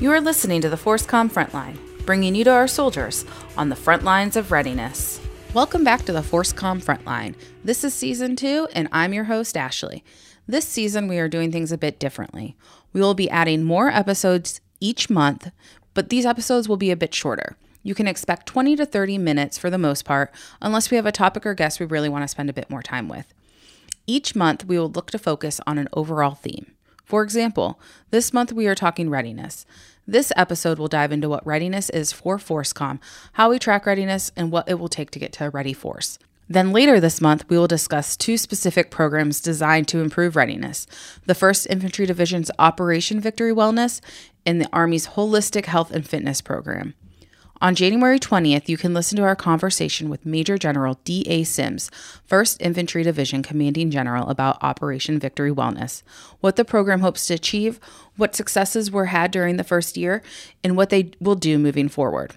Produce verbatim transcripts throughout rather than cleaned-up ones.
You are listening to the FORSCOM Frontline, bringing you to our soldiers on the front lines of readiness. Welcome back to the FORSCOM Frontline. This is Season two, and I'm your host, Ashley. This season, we are doing things a bit differently. We will be adding more episodes each month, but these episodes will be a bit shorter. You can expect twenty to thirty minutes for the most part, unless we have a topic or guest we really want to spend a bit more time with. Each month, we will look to focus on an overall theme. For example, this month we are talking readiness. This episode will dive into what readiness is for FORSCOM, how we track readiness, and what it will take to get to a ready force. Then later this month, we will discuss two specific programs designed to improve readiness. The first Infantry Division's Operation Victory Wellness and the Army's Holistic Health and Fitness Program. On January twentieth, you can listen to our conversation with Major General D A Sims, first Infantry Division Commanding General, about Operation Victory Wellness, what the program hopes to achieve, what successes were had during the first year, and what they will do moving forward.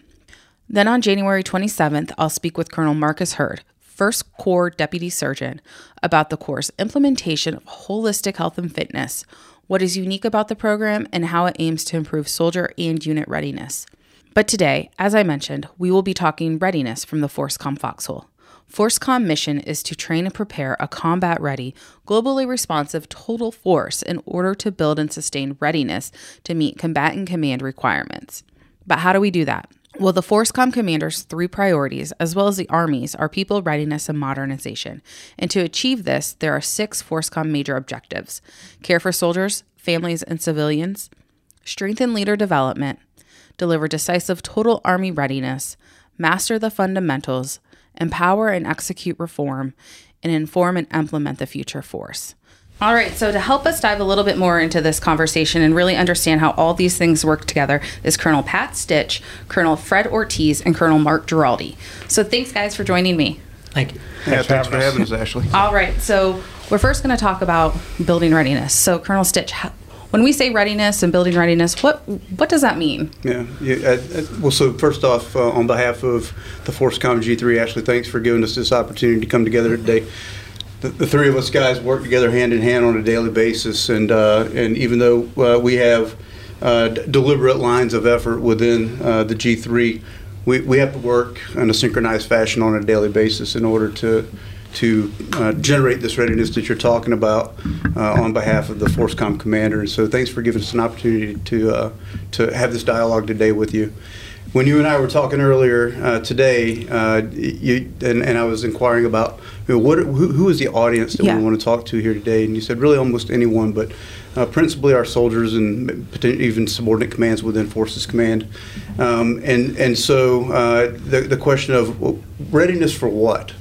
Then on January twenty-seventh, I'll speak with Colonel Marcus Hurd, first Corps Deputy Surgeon, about the Corps' implementation of holistic health and fitness, what is unique about the program, and how it aims to improve soldier and unit readiness. But today, as I mentioned, we will be talking readiness from the FORSCOM foxhole. FORSCOM mission is to train and prepare a combat-ready, globally responsive total force in order to build and sustain readiness to meet Combatant Command requirements. But how do we do that? Well, the FORSCOM commander's three priorities, as well as the Army's, are people, readiness, and modernization. And to achieve this, there are six FORSCOM major objectives: care for soldiers, families, and civilians, strengthen leader development, deliver decisive total Army readiness, master the fundamentals, empower and execute reform, and inform and implement the future force. All right, so to help us dive a little bit more into this conversation and really understand how all these things work together is Colonel Pat Stich, Colonel Fred Ortiz, and Colonel Mark Giraldi. So thanks, guys, for joining me. Thank you. Yeah, thanks, thanks for having us, Ashley. All right, so we're first going to talk about building readiness. So, Colonel Stich, how, when we say readiness and building readiness, what what does that mean? Yeah, yeah I, I, well, so first off, uh, on behalf of the FORSCOM G three, Ashley, thanks for giving us this opportunity to come together today. The, the three of us guys work together hand in hand on a daily basis, and uh, and even though uh, we have uh, d- deliberate lines of effort within uh, the G three, we, we have to work in a synchronized fashion on a daily basis in order to to uh, generate this readiness that you're talking about uh, on behalf of the FORSCOM commander. And so thanks for giving us an opportunity to uh, to have this dialogue today with you. When you and I were talking earlier uh, today, uh, you and, and I was inquiring about, you know, what who, who is the audience that yeah. we want to talk to here today, and you said really almost anyone, but uh, principally our soldiers and even subordinate commands within Forces Command. Um, and, and so uh, the, the question of, well, readiness for what?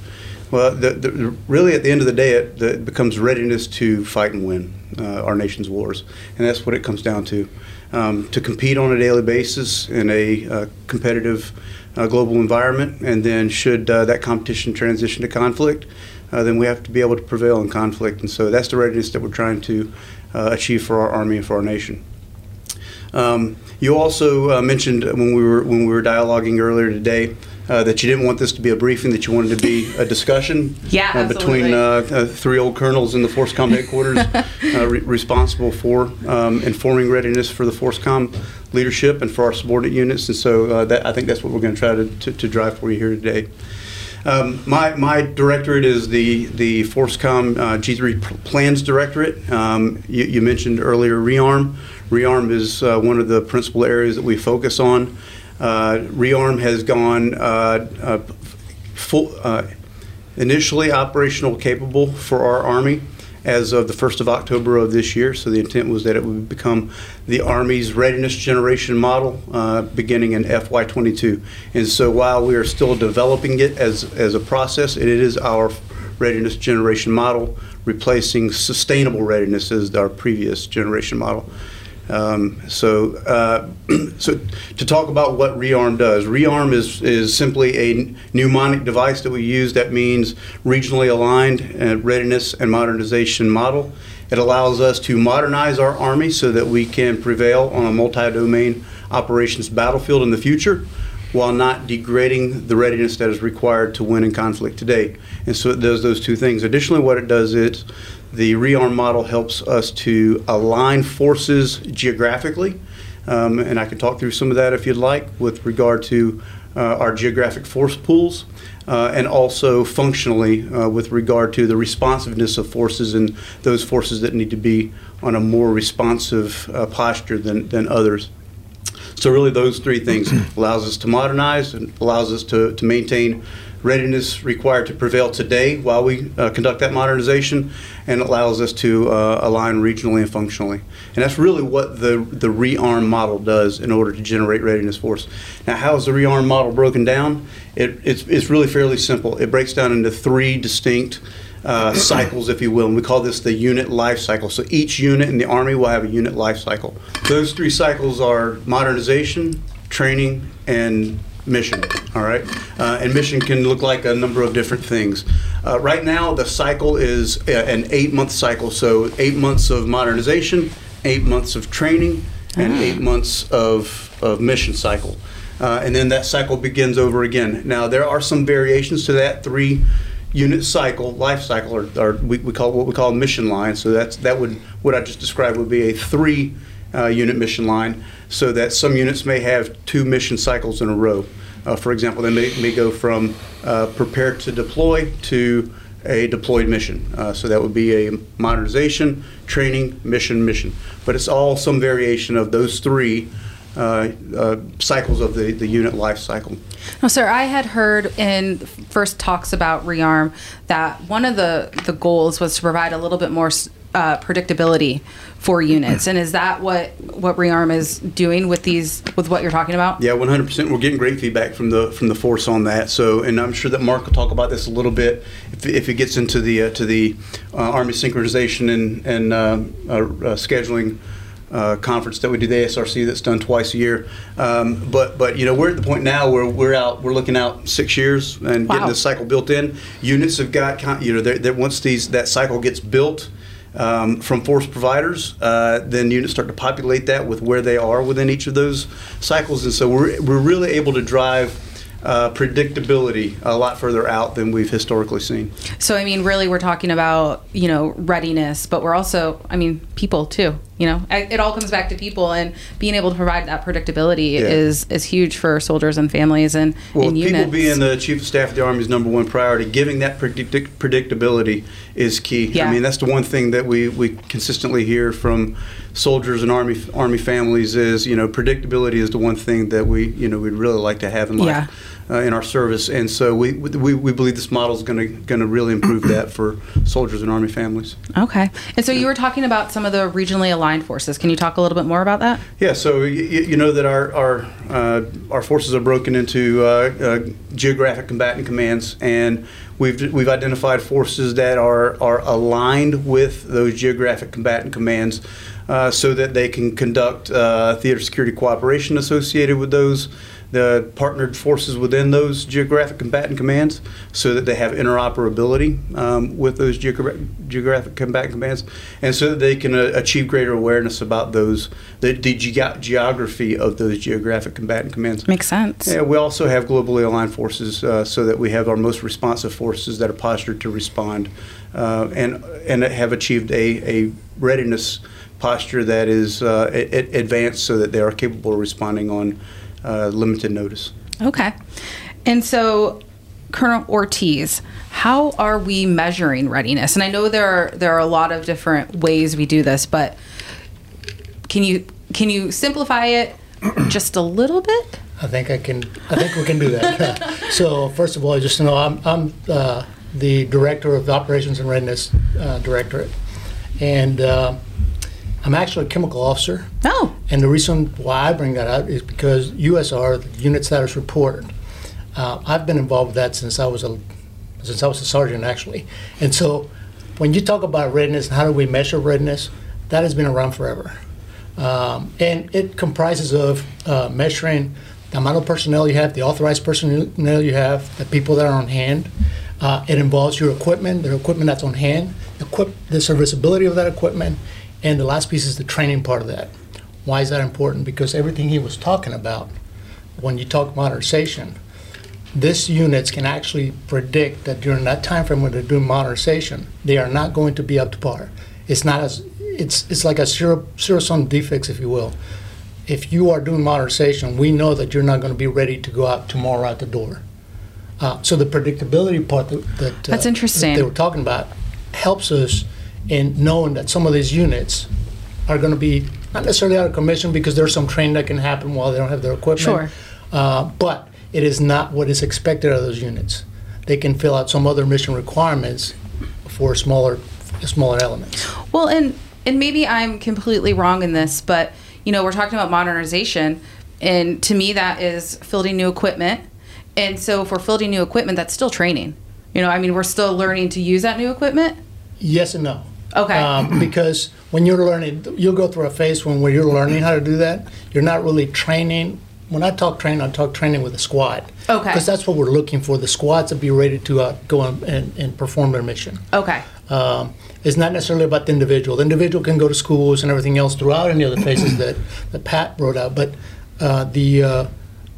Well, the, the, really, at the end of the day, it, the, it becomes readiness to fight and win uh, our nation's wars, and that's what it comes down to. Um, to compete on a daily basis in a uh, competitive uh, global environment, and then should uh, that competition transition to conflict, uh, then we have to be able to prevail in conflict, and so that's the readiness that we're trying to uh, achieve for our Army and for our nation. Um, you also uh, mentioned when we were when we were dialoguing earlier today, Uh, that you didn't want this to be a briefing, that you wanted to be a discussion yeah, uh, between uh, uh, three old colonels in the FORSCOM headquarters uh, re- responsible for um, informing readiness for the FORSCOM leadership and for our subordinate units. And so uh, that, I think that's what we're going to try to, to drive for you here today. Um, my, my directorate is the, the FORSCOM uh, G three Plans Directorate. Um, you, you mentioned earlier ReARMM. ReARMM is uh, one of the principal areas that we focus on. Uh, ReARMM has gone uh, uh, full, uh, initially operational capable for our Army as of the first of October of this year. So the intent was that it would become the Army's readiness generation model uh, beginning in F Y twenty-two. And so while we are still developing it as, as a process, it is our readiness generation model, replacing sustainable readiness as our previous generation model. Um, so, uh, so to talk about what ReARMM does, ReARMM is, is simply a mnemonic device that we use that means regionally aligned uh, readiness and modernization model. It allows us to modernize our Army so that we can prevail on a multi-domain operations battlefield in the future, while not degrading the readiness that is required to win in conflict today. And so it does those two things. Additionally, what it does is the ReARMM model helps us to align forces geographically um, and I can talk through some of that if you'd like with regard to uh, our geographic force pools uh, and also functionally uh, with regard to the responsiveness of forces and those forces that need to be on a more responsive uh, posture than, than others. So really those three things allows us to modernize and allows us to, to maintain readiness required to prevail today while we uh, conduct that modernization, and allows us to uh, align regionally and functionally. And that's really what the, the ReARMM model does in order to generate readiness force. Now, how is the ReARMM model broken down? It, it's, it's really fairly simple. It breaks down into three distinct Uh, cycles, if you will, and we call this the unit life cycle. So each unit in the Army will have a unit life cycle. Those three cycles are modernization, training, and mission. All right, uh, and mission can look like a number of different things. Uh, right now, the cycle is a, an eight-month cycle. So eight months of modernization, eight months of training, and mm-hmm. eight months of, of mission cycle, uh, and then that cycle begins over again. Now there are some variations to that three. Unit cycle, life cycle, or, or we, we call what we call mission line. So that's that would what I just described would be a three uh, unit mission line. So that some units may have two mission cycles in a row. Uh, for example, they may, may go from uh, prepare to deploy to a deployed mission. Uh, so that would be a modernization, training, mission, mission. But it's all some variation of those three. Uh, uh, cycles of the, the unit life cycle. Oh, sir, I had heard in first talks about ReARMM that one of the, the goals was to provide a little bit more uh, predictability for units. And is that what, what ReARMM is doing with these, with what you're talking about? Yeah, one hundred percent. We're getting great feedback from the from the force on that. So, and I'm sure that Mark will talk about this a little bit if, if it gets into the uh, to the uh, Army synchronization and, and uh, uh, uh, scheduling Uh, conference that we do, the A S R C, that's done twice a year. Um, but but you know, we're at the point now where we're out we're looking out six years and wow. getting this cycle built in. Units have got, you know, they're, they're, once these that cycle gets built um, from force providers, uh, then units start to populate that with where they are within each of those cycles, and so we're we're really able to drive Uh, predictability a lot further out than we've historically seen. So I mean, really, we're talking about, you know, readiness, but we're also, I mean, people too. You know, it all comes back to people, and being able to provide that predictability yeah. is is huge for soldiers and families and, well, and units. Well, people being the Chief of Staff of the Army's number one priority, giving that predict predictability is key. Yeah. I mean, that's the one thing that we we consistently hear from soldiers and Army Army families is, you know, predictability is the one thing that we, you know, we'd really like to have in life. Yeah. Uh, in our service, and so we we, we believe this model is going to going to really improve that for soldiers and Army families. Okay, and so you were talking about some of the regionally aligned forces. Can you talk a little bit more about that? Yeah, so you, you know that our our uh, our forces are broken into uh, uh, geographic combatant commands, and we've we've identified forces that are are aligned with those geographic combatant commands, uh, so that they can conduct uh, theater security cooperation associated with those. The partnered forces within those geographic combatant commands, so that they have interoperability um, with those geogra geographic combatant commands, and so that they can uh, achieve greater awareness about those the, the ge geography of those geographic combatant commands. Makes sense. Yeah, we also have globally aligned forces, uh, so that we have our most responsive forces that are postured to respond, uh, and and have achieved a a readiness posture that is uh, advanced, so that they are capable of responding on Uh, limited notice. Okay. And so, Colonel Ortiz, how are we measuring readiness? And I know there are there are a lot of different ways we do this, but can you can you simplify it just a little bit? I think I can. I think we can do that. So first of all, just to know, I'm I'm uh, the director of the Operations and Readiness uh, Directorate, and uh, I'm actually a chemical officer. Oh. And the reason why I bring that up is because U S R, the unit status report, uh, I've been involved with that since I was a since I was a sergeant, actually. And so when you talk about readiness and how do we measure readiness, that has been around forever. Um, and it comprises of uh, measuring the amount of personnel you have, the authorized personnel you have, the people that are on hand. Uh, it involves your equipment, the equipment that's on hand, equip the serviceability of that equipment. And the last piece is the training part of that. Why is that important? Because everything he was talking about, when you talk modernization, these units can actually predict that during that time frame when they're doing modernization, they are not going to be up to par. It's not as it's it's like a zero zero sum defects, if you will. if you are doing modernization, we know that you're not going to be ready to go out tomorrow out the door. Uh, so the predictability part that, that, uh, That's interesting. that they were talking about helps us in knowing that some of these units are going to be not necessarily out of commission because there's some training that can happen while they don't have their equipment. Sure. Uh, but it is not what is expected of those units. They can fill out some other mission requirements for smaller smaller elements. Well, and and maybe I'm completely wrong in this, but you know, we're talking about modernization, and to me that is fielding new equipment. And so if we're fielding new equipment, that's still training. You know, I mean, we're still learning to use that new equipment? Yes and no. Okay. Um, because when you're learning, you'll go through a phase when where you're learning how to do that. You're not really training. When I talk training, I talk training with a squad. Okay. Because that's what we're looking for, the squads to be ready to uh, go and, and, and perform their mission. Okay. Um, it's not necessarily about the individual. The individual can go to schools and everything else throughout any of the phases that, that Pat brought out. But uh, the... Uh,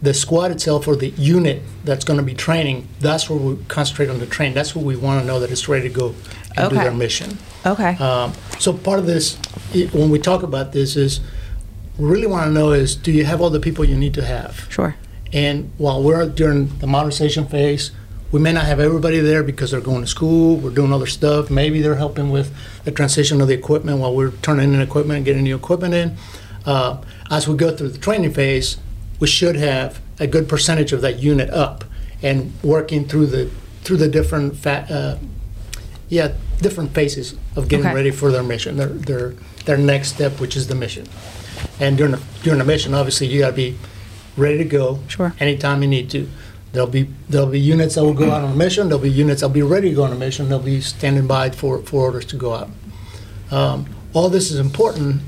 the squad itself, or the unit that's going to be training, that's where we concentrate on the training. That's what we want to know, that it's ready to go and okay. do their mission. Okay. Um, so part of this, it, when we talk about this, is we really want to know is, do you have all the people you need to have? Sure. And while we're during the modernization phase, we may not have everybody there because they're going to school, we're doing other stuff. Maybe they're helping with the transition of the equipment while we're turning in equipment and getting new equipment in. Uh, as we go through the training phase, we should have a good percentage of that unit up and working through the through the different fa uh, yeah different phases of getting okay. ready for their mission, their their their next step, which is the mission. And during the, during the mission, obviously you got to be ready to go. Sure. Anytime you need to. There'll be there'll be units that will go out on a mission. There'll be units that'll be ready to go on a mission. They'll be standing by for for orders to go out. Um, all this is important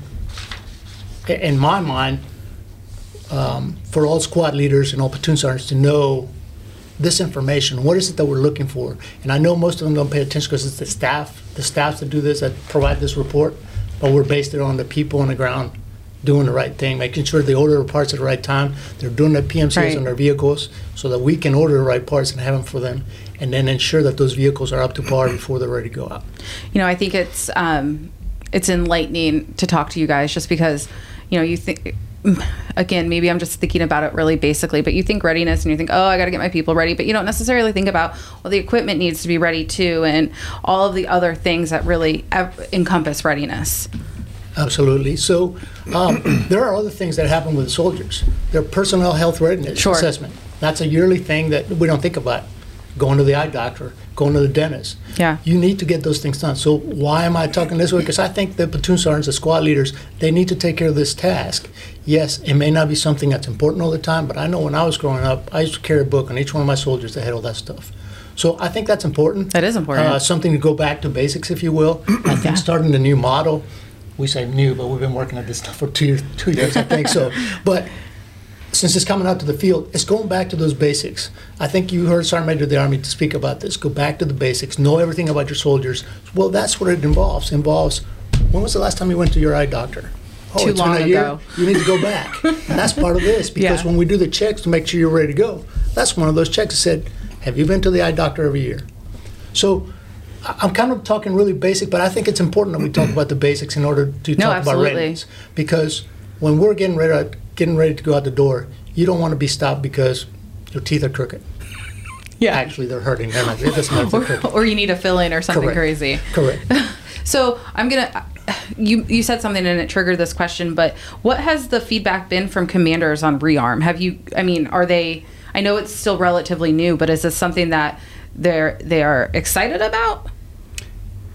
in my mind. Um, for all squad leaders and all platoon sergeants to know this information. What is it that we're looking for? And I know most of them don't pay attention because it's the staff, the staffs that do this, that provide this report, but we're based it on the people on the ground doing the right thing, making sure they order the parts at the right time, they're doing the P M Cs right. on their vehicles so that we can order the right parts and have them for them, and then ensure that those vehicles are up to par before they're ready to go out. You know, I think it's, um, it's enlightening to talk to you guys just because, you know, you think... Again, maybe I'm just thinking about it really basically, but you think readiness and you think, oh, I got to get my people ready, but you don't necessarily think about, well, the equipment needs to be ready too, and all of the other things that really encompass readiness. Absolutely. So um, there are other things that happen with the soldiers. Their personnel health readiness sure. assessment. That's a yearly thing that we don't think about. Going to the eye doctor, going to the dentist. Yeah. You need to get those things done. So why am I talking this way? Because I think the platoon sergeants, the squad leaders, they need to take care of this task. Yes, it may not be something that's important all the time, but I know when I was growing up, I used to carry a book on each one of my soldiers that had all that stuff. So I think that's important. That is important. Uh, something to go back to basics, if you will. I think yeah. starting the new model, we say new, but we've been working at this stuff for two, two years, I think so. But since it's coming out to the field, it's going back to those basics. I think you heard Sergeant Major of the Army to speak about this. Go back to the basics. Know everything about your soldiers. Well, that's what it involves. Involves, when was the last time you went to your eye doctor? Oh, Too long ago. Year. You need to go back. And that's part of this, because yeah. when we do the checks to make sure you're ready to go, that's one of those checks that said, have you been to the eye doctor every year? So I'm kind of talking really basic, but I think it's important that we talk about the basics in order to no, talk absolutely. About readiness. Because when we're getting ready to getting ready to go out the door, you don't want to be stopped because your teeth are crooked. Yeah. Actually, they're hurting. They're not, it's not or, or you need a fill-in or something Correct. Crazy. Correct. So I'm going to, you you said something and it triggered this question, but what has the feedback been from commanders on rearm? Have you, I mean, are they, I know it's still relatively new, but is this something that they're, they are excited about?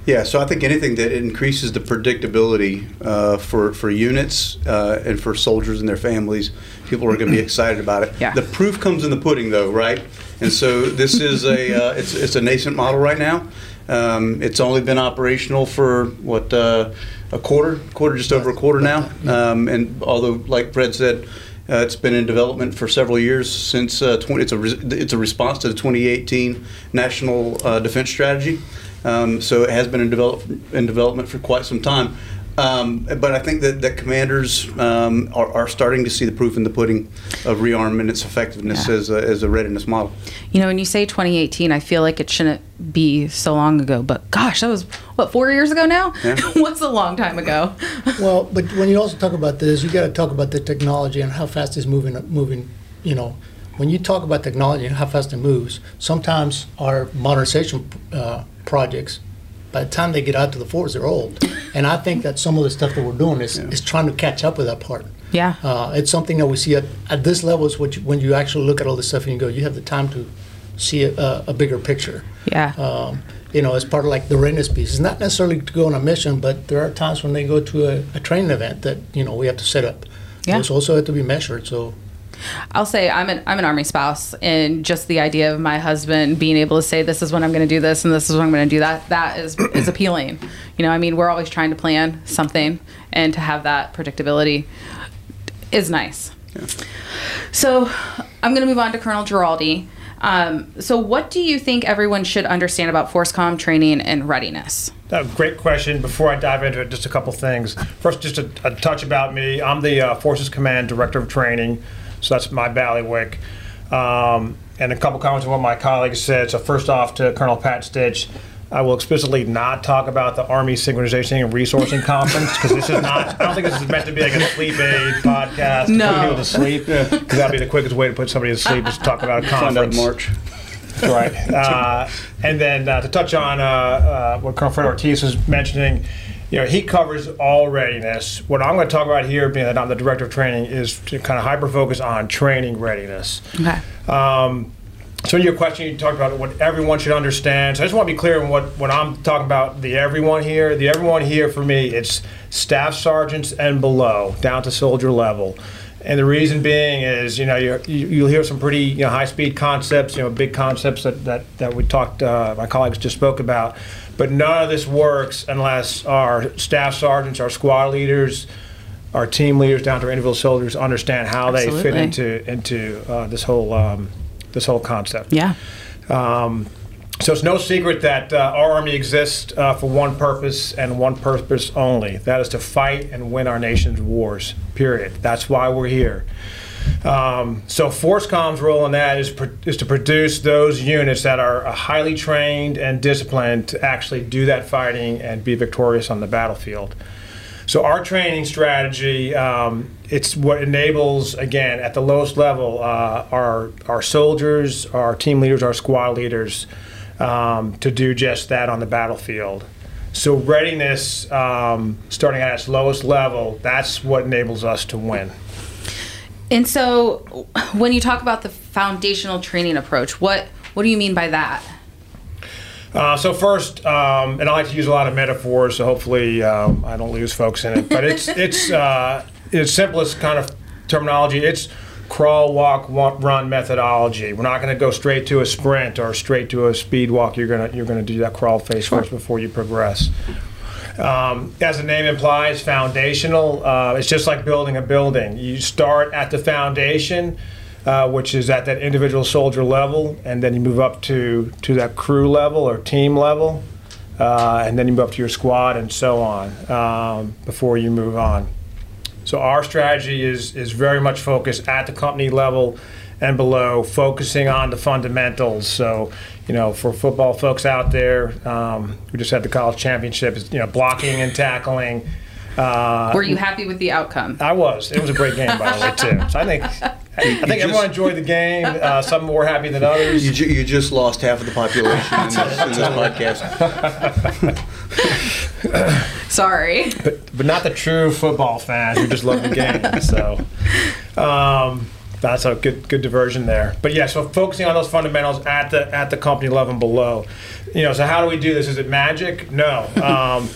Yeah, so I think anything that increases the predictability uh, for, for units uh, and for soldiers and their families, people are going to be excited about it. Yeah. The proof comes in the pudding, though, right? And so this is a, uh, it's, it's a nascent model right now. Um, it's only been operational for, what, uh, a quarter, quarter, just over a quarter now. Um, and although, like Fred said, Uh, it's been in development for several years since uh, twenty it's a re it's a response to the twenty eighteen National uh, Defense Strategy. Um, so it has been in develop in development for quite some time. Um, but I think that, that commanders um, are, are starting to see the proof in the pudding of ReARMM and its effectiveness yeah. as, a, as a readiness model. You know, when you say twenty eighteen, I feel like it shouldn't be so long ago, but gosh, that was, what, four years ago now? Yeah. What's a long time ago? Well, but when you also talk about this, you got to talk about the technology and how fast it's moving, moving, you know. When you talk about technology and how fast it moves, sometimes our modernization uh, projects, by the time they get out to the force, they're old. And I think that some of the stuff that we're doing is, yeah. is trying to catch up with that part. Yeah. Uh, it's something that we see at, at this level is what you, when you actually look at all this stuff and you go, you have the time to see a, a bigger picture. Yeah. Um, you know, as part of like the readiness piece. It's not necessarily to go on a mission, but there are times when they go to a, a training event that, you know, we have to set up. Yeah. Those also have to be measured. So. I'll say I'm an I'm an Army spouse, and just the idea of my husband being able to say this is when I'm going to do this and this is when I'm going to do that, that is is appealing. You know, I mean, we're always trying to plan something, and to have that predictability is nice. Yeah. So I'm going to move on to Colonel Giraldi. Um, so what do you think everyone should understand about FORSCOM training and readiness? Uh, great question. Before I dive into it, just a couple things. First, just a, a touch about me. I'm the uh, Forces Command Director of Training. So that's my bailiwick. Um, and a couple comments on what my colleagues said. So first off, to Colonel Pat Stich, I will explicitly not talk about the Army Synchronization and Resourcing Conference, because this is not, I don't think this is meant to be like a sleep aid podcast. No. To put people to sleep, because yeah. that would be the quickest way to put somebody to sleep, is to talk about a conference. March. Right. Uh, and then uh, to touch on uh, uh, what Colonel Fred Ortiz was mentioning, you know, he covers all readiness. What I'm going to talk about here, being that I'm the director of training, is to kind of hyper-focus on training readiness. Okay. Um, so in your question, you talked about what everyone should understand. So I just want to be clear on what, what I'm talking about, the everyone here. The everyone here, for me, it's staff sergeants and below, down to soldier level. And the reason being is, you know, you're, you, you'll hear some pretty, you know, high-speed concepts, you know, big concepts that, that, that we talked, uh, my colleagues just spoke about. But none of this works unless our staff sergeants, our squad leaders, our team leaders, down to our individual soldiers, understand how Absolutely. They fit into into uh, this whole um, this whole concept. Yeah. Um, so it's no secret that uh, our Army exists uh, for one purpose and one purpose only. That is to fight and win our nation's wars. Period. That's why we're here. Um, so FORSCOM's role in that is, pro is to produce those units that are uh, highly trained and disciplined to actually do that fighting and be victorious on the battlefield. So our training strategy, um, it's what enables, again, at the lowest level, uh, our, our soldiers, our team leaders, our squad leaders, um, to do just that on the battlefield. So readiness, um, starting at its lowest level, that's what enables us to win. And so when you talk about the foundational training approach, what, what do you mean by that? Uh, so first, um, and I like to use a lot of metaphors, so hopefully um, I don't lose folks in it, but it's, it's, uh, it's simplest kind of terminology. It's crawl, walk, walk run methodology. We're not going to go straight to a sprint or straight to a speed walk. You're going you're going to do that crawl phase sure. first before you progress. Um, as the name implies, foundational. Uh, it's just like building a building. You start at the foundation, uh, which is at that individual soldier level, and then you move up to, to that crew level or team level, uh, and then you move up to your squad and so on um, before you move on. So our strategy is, is very much focused at the company level and below, focusing on the fundamentals. So, you know, for football folks out there, um, we just had the college championship, you know, blocking and tackling. Uh, Were you happy with the outcome? I was. It was a great game, by the way, too. So I think, I, I think just, everyone enjoyed the game. Uh, some more happy than others. You, ju you just lost half of the population in this, in this podcast. Sorry. But, but not the true football fans who just love the game. So. Um, That's a good good diversion there. But yeah, so focusing on those fundamentals at the at the company level and below. You know, so how do we do this? Is it magic? No. Um,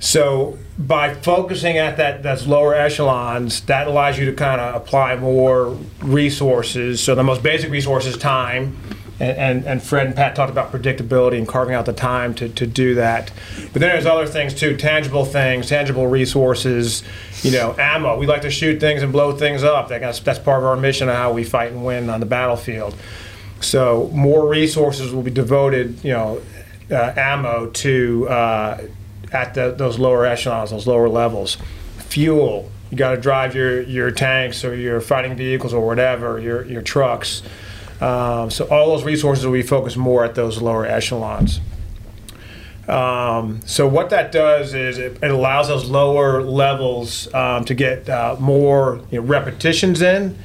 so by focusing at that that's lower echelons, that allows you to kind of apply more resources. So the most basic resource is time. And, and, and Fred and Pat talked about predictability and carving out the time to, to do that. But then there's other things too, tangible things, tangible resources, you know, ammo. We like to shoot things and blow things up. That's, that's part of our mission of how we fight and win on the battlefield. So more resources will be devoted, you know, uh, ammo to uh, at the, those lower echelons, those lower levels. Fuel, you got to drive your, your tanks or your fighting vehicles or whatever, your, your trucks. Um, so all those resources, we focus more at those lower echelons. Um, so what that does is it, it allows those lower levels um, to get uh, more you know, repetitions in,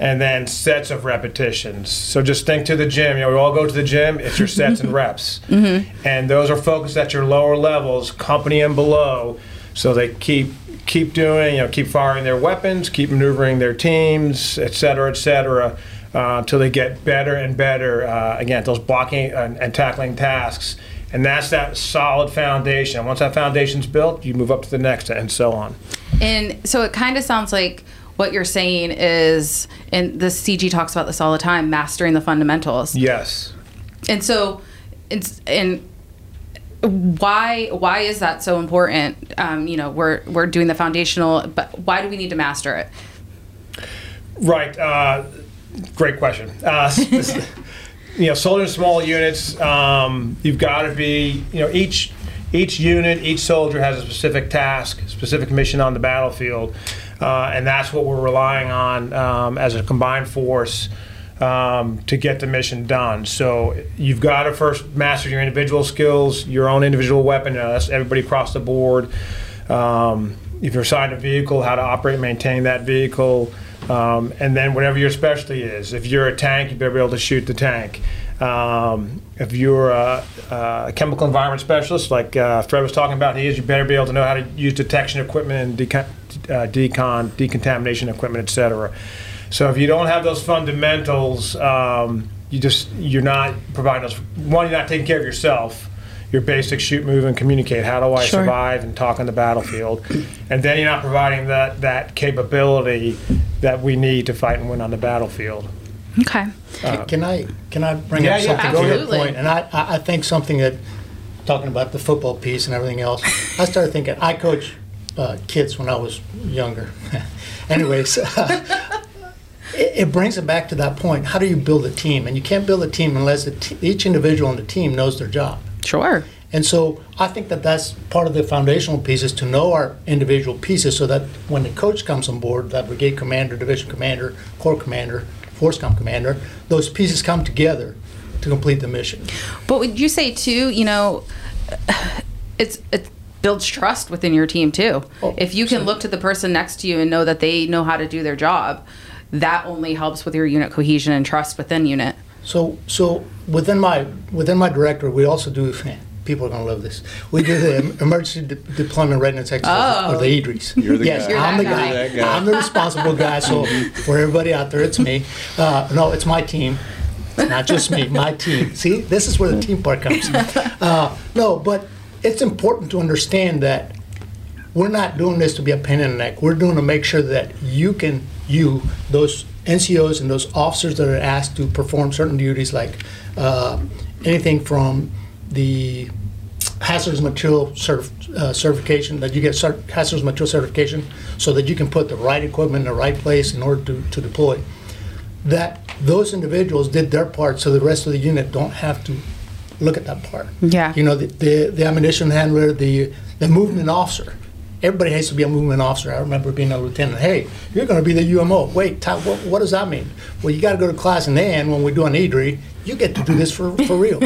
and then sets of repetitions. So just think to the gym. You know, we all go to the gym. It's your sets and reps, mm-hmm. and those are focused at your lower levels, company and below. So they keep keep doing, you know, keep firing their weapons, keep maneuvering their teams, et cetera, et cetera, uh, till they get better and better. Uh, again, those blocking and, and tackling tasks. And that's that solid foundation. Once that foundation's built, you move up to the next, and so on. And so it kind of sounds like what you're saying is, and the C G talks about this all the time, mastering the fundamentals. Yes. And so, it's, and why why is that so important? Um, you know, we're we're doing the foundational, but why do we need to master it? Right. Uh, great question. Uh, You know, soldier in small units, um, you've got to be, you know, each each unit, each soldier has a specific task, specific mission on the battlefield, uh, and that's what we're relying on um, as a combined force um, to get the mission done. So you've got to first master your individual skills, your own individual weapon. You know, that's everybody across the board. Um, if you're assigned a vehicle, how to operate and maintain that vehicle. Um, and then whatever your specialty is. If you're a tank, you better be able to shoot the tank. Um, if you're a, a chemical environment specialist, like uh, Fred was talking about, he is, you better be able to know how to use detection equipment and decon, uh, decon decontamination equipment, et cetera. So if you don't have those fundamentals, um, you just you're not providing those. One, you're not taking care of yourself. Your basic shoot, move, and communicate. How do I sure. survive and talk on the battlefield? And then you're not providing that that capability that we need to fight and win on the battlefield. Okay. Uh, can I can I bring yeah, up something yeah, to your point? And I I think something that talking about the football piece and everything else. I started thinking. I coach uh, kids when I was younger. Anyways, uh, it, it brings it back to that point. How do you build a team? And you can't build a team unless the t each individual on the team knows their job. Sure. And so I think that that's part of the foundational piece is to know our individual pieces so that when the coach comes on board, that brigade commander, division commander, corps commander, FORSCOM commander, those pieces come together to complete the mission. But would you say, too, you know, it's, it builds trust within your team, too. Oh, if you can so. look to the person next to you and know that they know how to do their job, that only helps with your unit cohesion and trust within unit. So, so within my within my directorate, we also do. People are going to love this. We do the emergency de deployment readiness exercise, oh. or the E D R Es. You're the yes, guy. You're I'm the guy. guy. guy. I'm the responsible guy. So for everybody out there, it's me. Uh, no, it's my team. It's not just me. My team. See, this is where the team part comes. Uh, no, but it's important to understand that we're not doing this to be a pain in the neck. We're doing to make sure that you can you those. N C Os and those officers that are asked to perform certain duties like uh, anything from the hazardous material certif uh, certification, that you get cert hazardous material certification so that you can put the right equipment in the right place in order to, to deploy, that those individuals did their part so the rest of the unit don't have to look at that part. Yeah. You know, the, the, the ammunition handler, the, the movement officer. Everybody has to be a movement officer. I remember being a lieutenant. Hey, you're going to be the U M O. Wait, Todd, what, what does that mean? Well, you got to go to class, and then when we do an E D R E, you get to do this for, for real.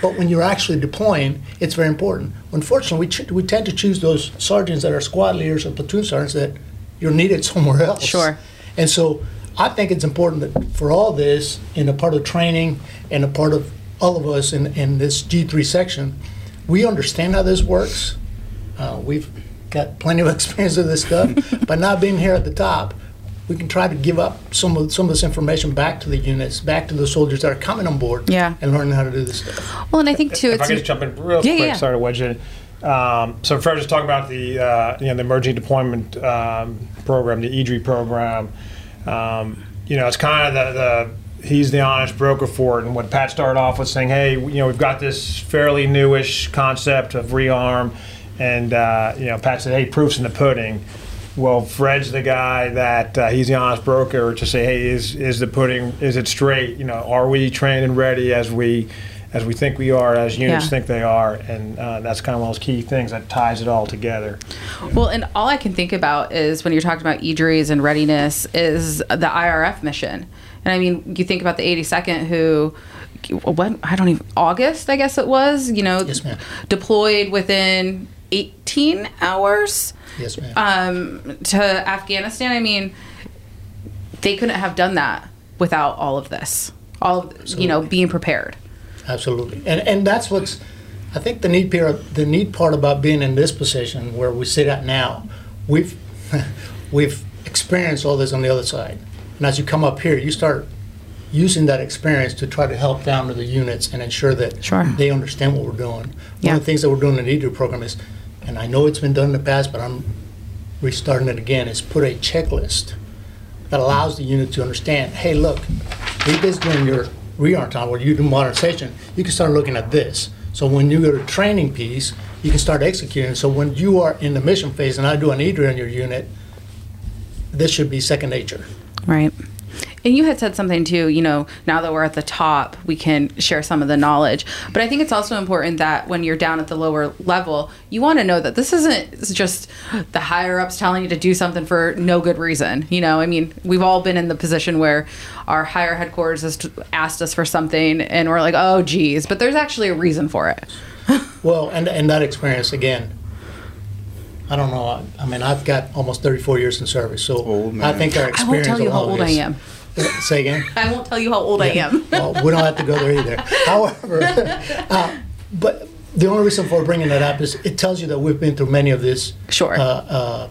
But when you're actually deploying, it's very important. Unfortunately, we, we tend to choose those sergeants that are squad leaders or platoon sergeants that you're needed somewhere else. Sure. And so I think it's important that for all this, in a part of training and a part of all of us in, in this G three section, we understand how this works. Uh, we've got plenty of experience with this stuff, but not being here at the top, we can try to give up some of some of this information back to the units, back to the soldiers that are coming on board, yeah. and learning how to do this stuff. Well, and I think too, if it's I could just jump in real yeah, quick, yeah. sorry to wedge in. Um, so Fred was talking about the uh, you know the emergency deployment um, program, the E D R E program. Um, you know, it's kind of the, the he's the honest broker for it, and what Pat started off with saying, hey, you know, we've got this fairly newish concept of rearm. And, uh, you know, Pat said, hey, proof's in the pudding. Well, Fred's the guy that uh, he's the honest broker to say, hey, is, is the pudding, is it straight? You know, are we trained and ready as we as we think we are, as units yeah. think they are, and uh, that's kind of one of those key things that ties it all together. Well, and all I can think about is when you're talking about E D R Es and readiness is the I R F mission. And I mean, you think about the eighty-second who, what, I don't even, August, I guess it was, you know, yes, ma'am. Deployed within eighteen hours yes, ma'am. Um, to Afghanistan. I mean, they couldn't have done that without all of this, all of, you know, being prepared. Absolutely. And and that's what's, I think the neat part, the neat part about being in this position where we sit at now, we've, we've experienced all this on the other side. And as you come up here, you start using that experience to try to help down to the units and ensure that sure. they understand what we're doing. One yeah. of the things that we're doing in the E D R E program is, and I know it's been done in the past, but I'm restarting it again, is put a checklist that allows the unit to understand, hey, look, read this during your ReARM time, where you do modernization, you can start looking at this. So when you go to training piece, you can start executing. So when you are in the mission phase and I do an E D R E in your unit, this should be second nature. Right. And you had said something too, you know, now that we're at the top, we can share some of the knowledge. But I think it's also important that when you're down at the lower level, you want to know that this isn't just the higher ups telling you to do something for no good reason. You know, I mean, we've all been in the position where our higher headquarters has asked us for something and we're like, oh, geez, but there's actually a reason for it. Well, and, and that experience, again, I don't know. I, I mean, I've got almost thirty-four years in service, so old man. I think our experience. I won't tell you how old is, I am. Say again? I won't tell you how old yeah. I am. Well, we don't have to go there either. However, uh, but the only reason for bringing that up is it tells you that we've been through many of these sure. uh, uh,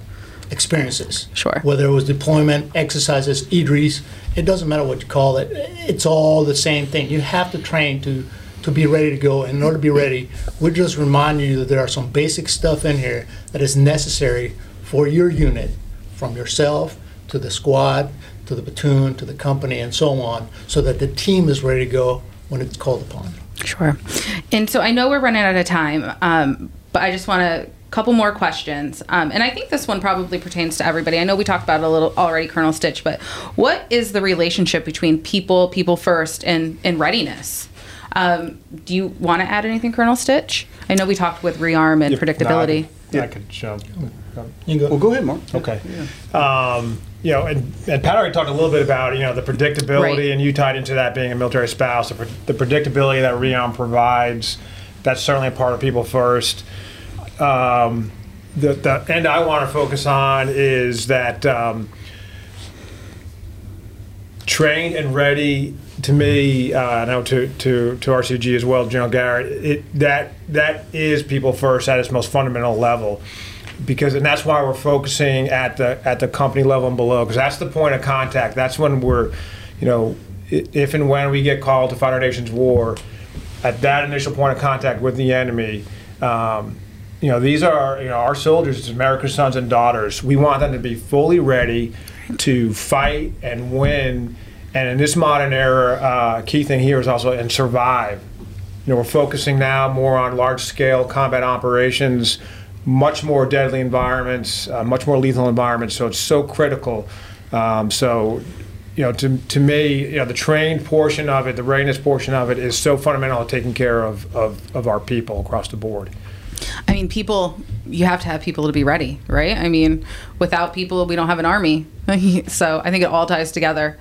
experiences. Sure. Whether it was deployment, exercises, E D R Es, it doesn't matter what you call it. It's all the same thing. You have to train to. to be ready to go. And in order to be ready, we just remind you that there are some basic stuff in here that is necessary for your unit, from yourself to the squad, to the platoon, to the company, and so on, so that the team is ready to go when it's called upon. Sure. And so I know we're running out of time, um, but I just want to couple more questions. Um, and I think this one probably pertains to everybody. I know we talked about it a little already, Colonel Stich, but what is the relationship between people, people first, and, and readiness? Um, do you want to add anything, Colonel Stich? I know we talked with ReARMM and yeah, predictability. No, I, yeah, I could jump. You go. Well, go ahead, Mark. Okay. Yeah. Um, you know, and, and Pat already talked a little bit about, you know, the predictability, right. and you tied into that being a military spouse, the, the predictability that ReARMM provides. That's certainly a part of people first. Um, the, the end I want to focus on is that um, trained and ready. To me, uh, now to, to to R C G as well, General Garrett, it, that that is people first at its most fundamental level, because and that's why we're focusing at the at the company level and below, because that's the point of contact. That's when we're, you know, if and when we get called to fight our nation's war, at that initial point of contact with the enemy, um, you know, these are you know our soldiers, it's America's sons and daughters. We want them to be fully ready to fight and win. And in this modern era, uh, key thing here is also and survive. You know, we're focusing now more on large-scale combat operations, much more deadly environments, uh, much more lethal environments. So it's so critical. Um, so, you know, to to me, you know, the trained portion of it, the readiness portion of it, is so fundamental to taking care of of, of our people across the board. I mean, people. You have to have people to be ready, right? I mean, without people, we don't have an army. So I think it all ties together.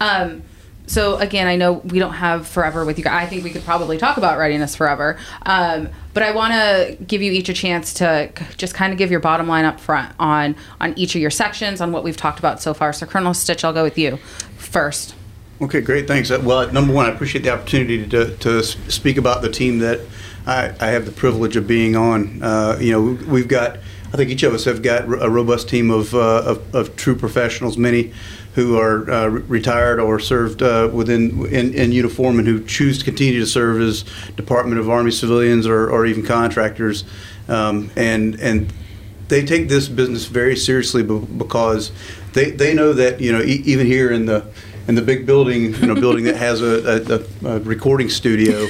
Um, so again, I know we don't have forever with you guys. I think we could probably talk about readiness forever. Um, but I want to give you each a chance to just kind of give your bottom line up front on, on each of your sections, on what we've talked about so far. So Colonel Stich, I'll go with you first. Okay, great, thanks. Well, number one, I appreciate the opportunity to, to speak about the team that I, I have the privilege of being on. Uh, you know, we've got, I think each of us have got a robust team of, uh, of, of true professionals, many who are uh, retired or served uh, within in, in uniform and who choose to continue to serve as Department of Army civilians or, or even contractors. Um, and and they take this business very seriously because they, they know that, you know, e even here in the in the big building, you know, building that has a, a, a recording studio,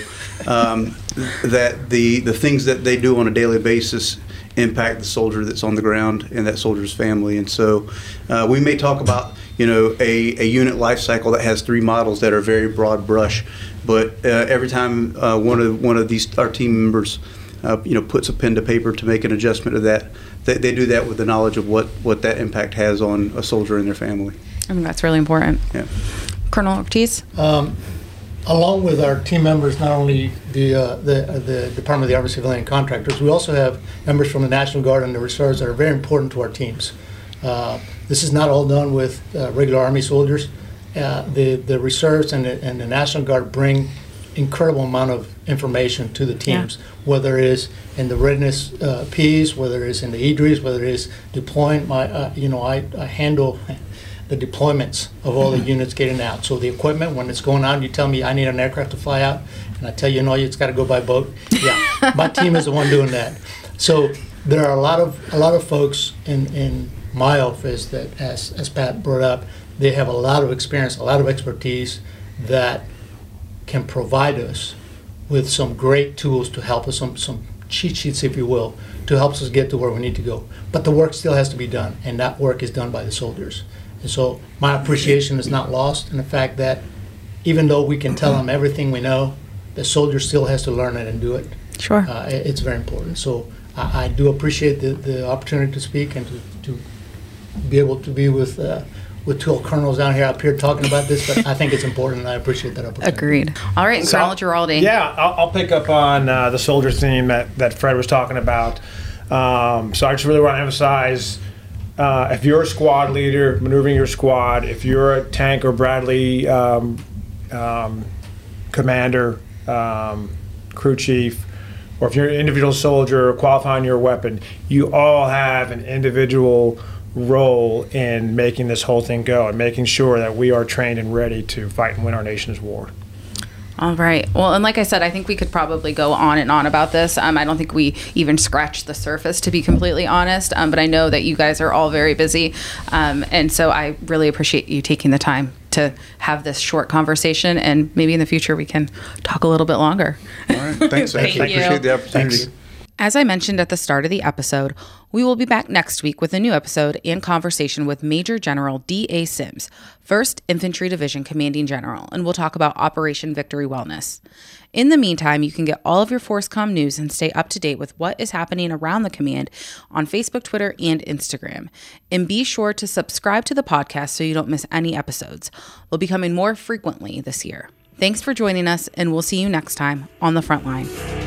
um, that the, the things that they do on a daily basis impact the soldier that's on the ground and that soldier's family. And so uh, we may talk about you know, a, a unit life cycle that has three models that are very broad brush. But uh, every time uh, one of one of these our team members, uh, you know, puts a pen to paper to make an adjustment of that, they, they do that with the knowledge of what what that impact has on a soldier and their family. I think that's really important. Yeah, Colonel Ortiz. Um, Along with our team members, not only the, uh, the, the Department of the Army Civilian Contractors, we also have members from the National Guard and the Reserves that are very important to our teams. Uh, this is not all done with uh, regular Army soldiers. Uh, the, the Reserves and the, and the National Guard bring incredible amount of information to the teams, yeah. whether it is in the readiness uh, piece, whether it is in the E D R Es, whether it is deploying. My, uh, you know, I, I handle the deployments of all the units getting out. So the equipment, when it's going out, you tell me I need an aircraft to fly out, and I tell you, no, it's got to go by boat. Yeah, my team is the one doing that. So there are a lot of a lot of folks in in my office that, as as Pat brought up, they have a lot of experience, a lot of expertise that can provide us with some great tools to help us, some some cheat sheets, if you will, to help us get to where we need to go. But the work still has to be done, and that work is done by the soldiers. And so my appreciation is not lost in the fact that even though we can tell them everything we know, the soldier still has to learn it and do it. Sure. Uh, it's very important. So I, I do appreciate the, the opportunity to speak and to, to be able to be with uh, with two old colonels down here up here talking about this, but I think it's important, and I appreciate that opportunity. Agreed. All right, so, Colonel Giraldi. Yeah, I'll, I'll pick up on uh, the soldier theme that, that Fred was talking about. Um, so I just really want to emphasize, Uh, if you're a squad leader maneuvering your squad, if you're a tank or Bradley um, um, commander, um, crew chief, or if you're an individual soldier qualifying your weapon, you all have an individual role in making this whole thing go and making sure that we are trained and ready to fight and win our nation's war. All right. Well, and like I said, I think we could probably go on and on about this. Um, I don't think we even scratched the surface, to be completely honest. Um, but I know that you guys are all very busy. Um, and so I really appreciate you taking the time to have this short conversation. And maybe in the future we can talk a little bit longer. All right. Thanks. Thank I appreciate you. the opportunity. Thanks. As I mentioned at the start of the episode, we will be back next week with a new episode and conversation with Major General D A Sims, first Infantry Division Commanding General, and we'll talk about Operation Victory Wellness. In the meantime, you can get all of your FORSCOM news and stay up to date with what is happening around the command on Facebook, Twitter, and Instagram. And be sure to subscribe to the podcast so you don't miss any episodes. They'll be coming more frequently this year. Thanks for joining us, and we'll see you next time on the Frontline.